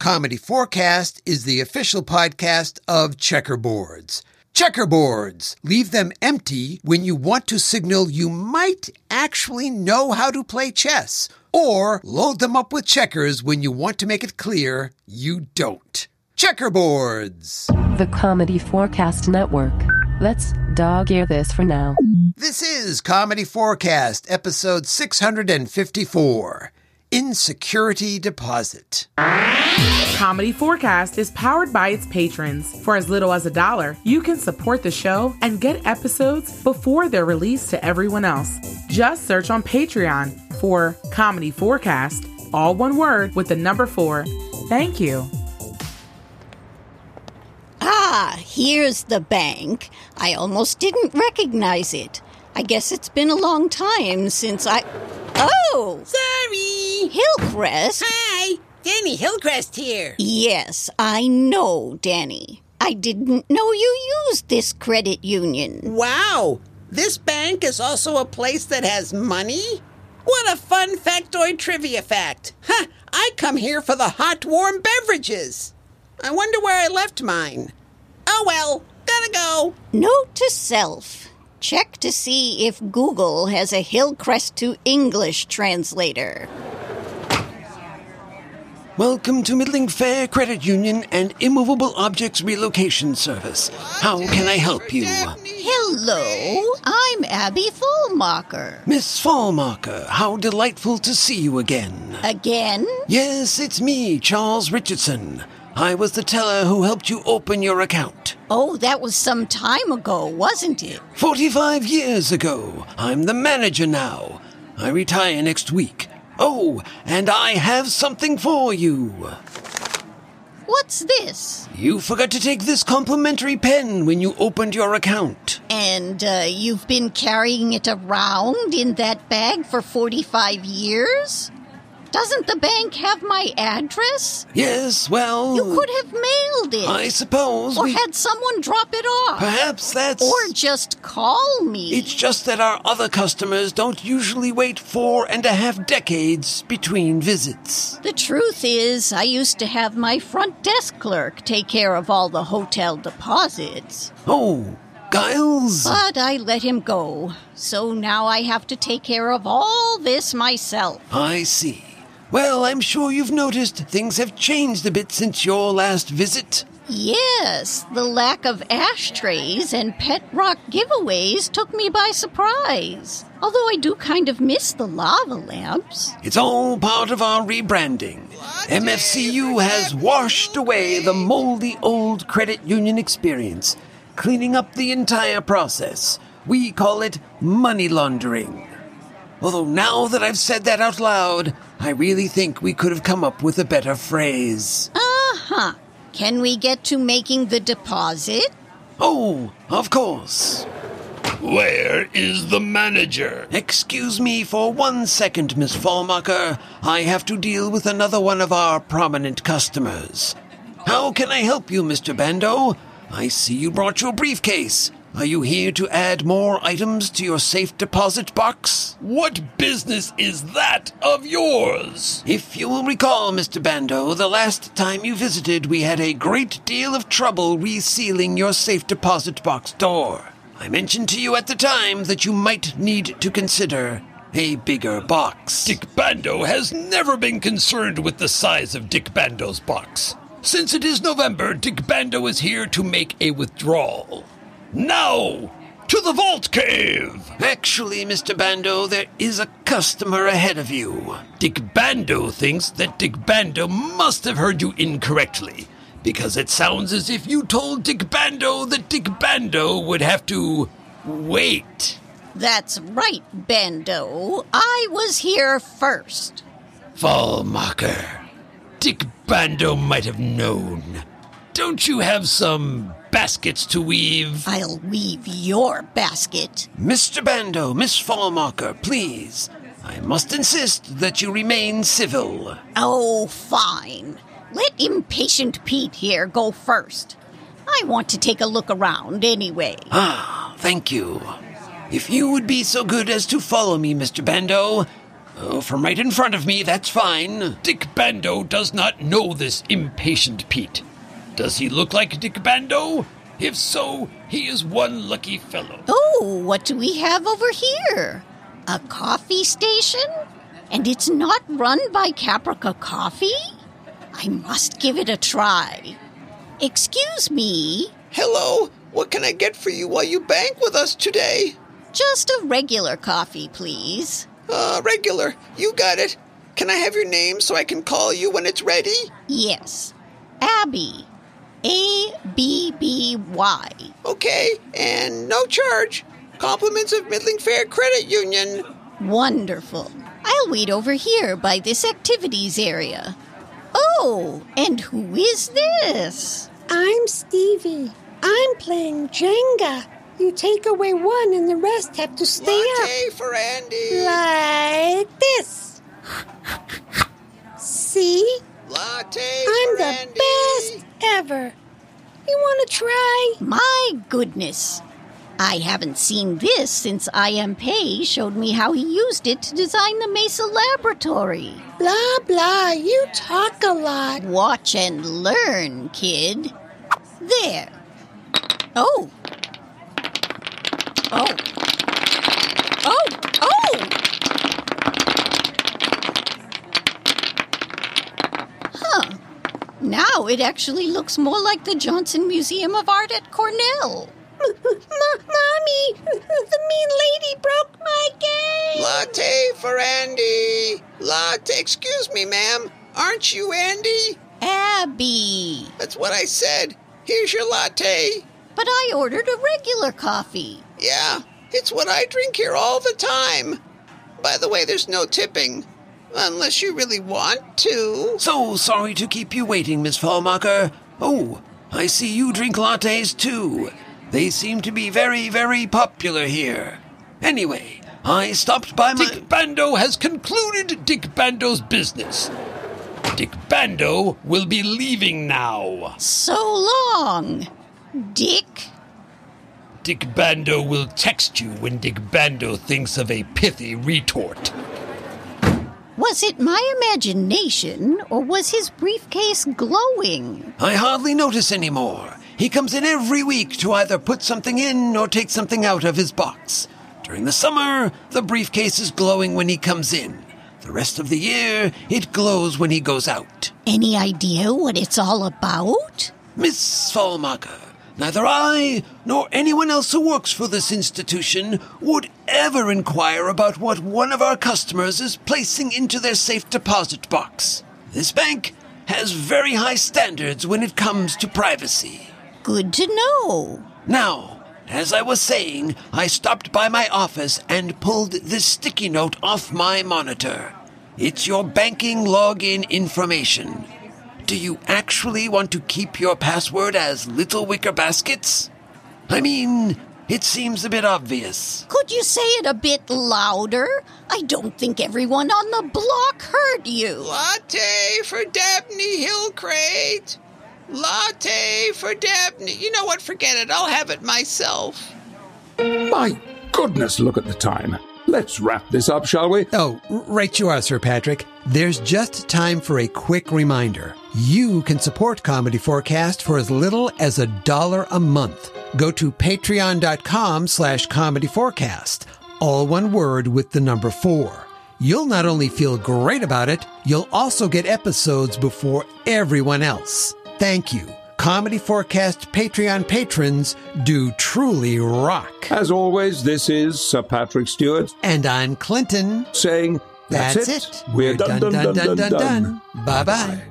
Comedy Forecast is the official podcast of Checkerboards. Checkerboards! Leave them empty when you want to signal you might actually know how to play chess, or load them up with checkers when you want to make it clear you don't. Checkerboards! The Comedy Forecast Network. Let's dog-ear this for now. This is Comedy Forecast, episode 654. Insecurity Deposit. Comedy Forecast is powered by its patrons. For as little as $1, you can support the show and get episodes before they're released to everyone else. Just search on Patreon for Comedy Forecast, all one word with the number 4. Thank you. Ah, here's the bank. I almost didn't recognize it. I guess it's been a long time since I... Oh! Sorry! Hillcrest? Hi! Danny Hillcrest here. Yes, I know, Danny. I didn't know you used this credit union. Wow! This bank is also a place that has money? What a fun factoid trivia fact! Huh! I come here for the hot, warm beverages. I wonder where I left mine. Oh well, gotta go. Note to self. Check to see if Google has a Hillcrest to English translator. Welcome to Middling Fair Credit Union and Immovable Objects Relocation Service. How can I help you? Hello, I'm Abby Falmacher. Miss Falmacher, how delightful to see you again. Again? Yes, it's me, Charles Richardson. I was the teller who helped you open your account. Oh, that was some time ago, wasn't it? 45 years ago. I'm the manager now. I retire next week. Oh, and I have something for you. What's this? You forgot to take this complimentary pen when you opened your account. And you've been carrying it around in that bag for 45 years? Doesn't the bank have my address? Yes, well... You could have mailed it. I suppose Or had someone drop it off. Perhaps that's... Or just call me. It's just that our other customers don't usually wait 4.5 decades between visits. The truth is, I used to have my front desk clerk take care of all the hotel deposits. Oh, Giles? But I let him go. So now I have to take care of all this myself. I see. Well, I'm sure you've noticed things have changed a bit since your last visit. Yes, the lack of ashtrays and pet rock giveaways took me by surprise. Although I do kind of miss the lava lamps. It's all part of our rebranding. MFCU has washed away the moldy old credit union experience, cleaning up the entire process. We call it money laundering. Although now that I've said that out loud, I really think we could have come up with a better phrase. Uh-huh. Can we get to making the deposit? Oh, of course. Where is the manager? Excuse me for 1 second, Miss Falmacher. I have to deal with another one of our prominent customers. How can I help you, Mr. Bando? I see you brought your briefcase. Are you here to add more items to your safe deposit box? What business is that of yours? If you will recall, Mr. Bando, the last time you visited, we had a great deal of trouble resealing your safe deposit box door. I mentioned to you at the time that you might need to consider a bigger box. Dick Bando has never been concerned with the size of Dick Bando's box. Since it is November, Dick Bando is here to make a withdrawal. Now, to the vault cave! Actually, Mr. Bando, there is a customer ahead of you. Dick Bando thinks that Dick Bando must have heard you incorrectly, because it sounds as if you told Dick Bando that Dick Bando would have to wait. That's right, Bando. I was here first. Falmacher. Dick Bando might have known. Don't you have some baskets to weave? I'll weave your basket. Mr. Bando, Miss Falmacher, please. I must insist that you remain civil. Oh, fine. Let impatient Pete here go first. I want to take a look around anyway. Ah, thank you. If you would be so good as to follow me, Mr. Bando... Oh, from right in front of me, that's fine. Dick Bando does not know this impatient Pete. Does he look like Dick Bando? If so, he is one lucky fellow. Oh, what do we have over here? A coffee station? And it's not run by Caprica Coffee? I must give it a try. Excuse me. Hello, what can I get for you while you bank with us today? Just a regular coffee, please. Regular. You got it. Can I have your name so I can call you when it's ready? Yes. Abby. Abby. Okay, and no charge. Compliments of Middling Fair Credit Union. Wonderful. I'll wait over here by this activities area. Oh, and who is this? I'm Stevie. I'm playing Jenga. You take away one and the rest have to stay up. Latte for Andy. Like this. See? Latte I'm for Andy. I'm the best ever. You want to try? My goodness. I haven't seen this since I.M. Pei showed me how he used it to design the Mesa Laboratory. Blah, blah, you talk a lot. Watch and learn, kid. There. Oh! Huh. Now it actually looks more like the Johnson Museum of Art at Cornell. Mommy, the mean lady broke my game. Latte for Andy. Latte, excuse me, ma'am. Aren't you Andy? Abby. That's what I said. Here's your latte. But I ordered a regular coffee. Yeah, it's what I drink here all the time. By the way, there's no tipping. Unless you really want to. So sorry to keep you waiting, Miss Falmacher. Oh, I see you drink lattes too. They seem to be very, very popular here. Anyway, I stopped by my... Dick Bando has concluded Dick Bando's business. Dick Bando will be leaving now. So long, Dick. Dick Bando will text you when Dick Bando thinks of a pithy retort. Was it my imagination, or was his briefcase glowing? I hardly notice anymore. He comes in every week to either put something in or take something out of his box. During the summer, the briefcase is glowing when he comes in. The rest of the year, it glows when he goes out. Any idea what it's all about? Miss Falmacher, neither I nor anyone else who works for this institution would ever inquire about what one of our customers is placing into their safe deposit box. This bank has very high standards when it comes to privacy. Good to know. Now, as I was saying, I stopped by my office and pulled this sticky note off my monitor. It's your banking login information. Do you actually want to keep your password as Little Wicker Baskets? I mean, it seems a bit obvious. Could you say it a bit louder? I don't think everyone on the block heard you. Latte for Dabney Hillcrate. Latte for Dabney. You know what? Forget it. I'll have it myself. My goodness, look at the time. Let's wrap this up, shall we? Oh, right you are, Sir Patrick. There's just time for a quick reminder. You can support Comedy Forecast for as little as $1 a month. Go to patreon.com/comedyforecast. All one word with the number 4. You'll not only feel great about it, you'll also get episodes before everyone else. Thank you. Comedy Forecast Patreon patrons do truly rock. As always, this is Sir Patrick Stewart. And I'm Clinton. Saying, that's it. We're done. Bye-bye.